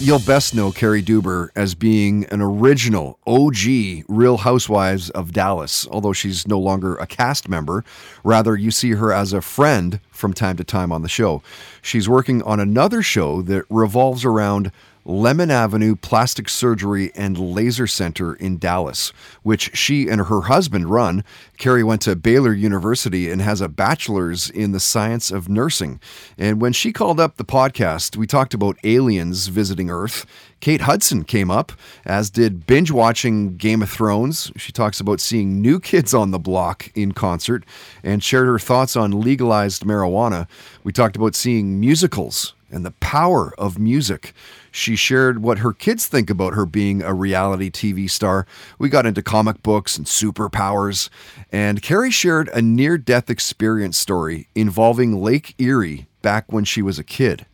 You'll best know Cary Deuber as being an original OG Real Housewives of Dallas, although she's no longer a cast member. Rather, you see her as a friend from time to time on the show. She's working on another show that revolves around Lemon Avenue Plastic Surgery and Laser Center in Dallas, which she and her husband run. Cary went to Baylor University and has a bachelor's in the science of nursing. And when she called up the podcast, we talked about aliens visiting Earth. Kate Hudson came up, as did binge-watching Game of Thrones. She talks about seeing New Kids on the Block in concert and shared her thoughts on legalized marijuana. We talked about seeing musicals and the power of music. She shared what her kids think about her being a reality TV star. We got into comic books and superpowers. And Cary shared a near-death experience story involving Lake Erie back when she was a kid.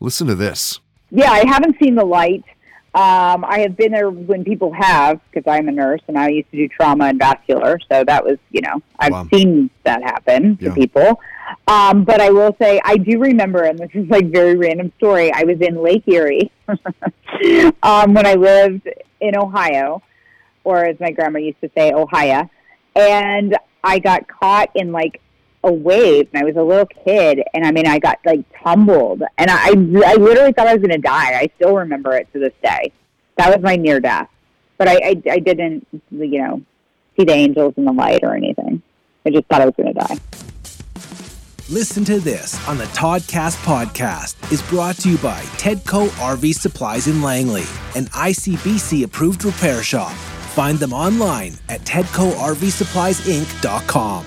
Listen to this. Yeah, I haven't seen the light. I have been there when people have, because I'm a nurse and I used to do trauma and vascular. So that was, I've seen that happen to people. But I will say, I do remember, and this is like very random story, I was in Lake Erie when I lived in Ohio, or as my grandma used to say, Ohio. And I got caught in like a wave, and I was a little kid, and I got like tumbled, and I literally thought I was going to die. I still remember it to this day. That was my near death, but I didn't, see the angels in the light or anything. I just thought I was going to die. Listen to this on the Toddcast Podcast is brought to you by Tedco RV Supplies in Langley, an ICBC approved repair shop. Find them online at TedcoRVSuppliesInc.com.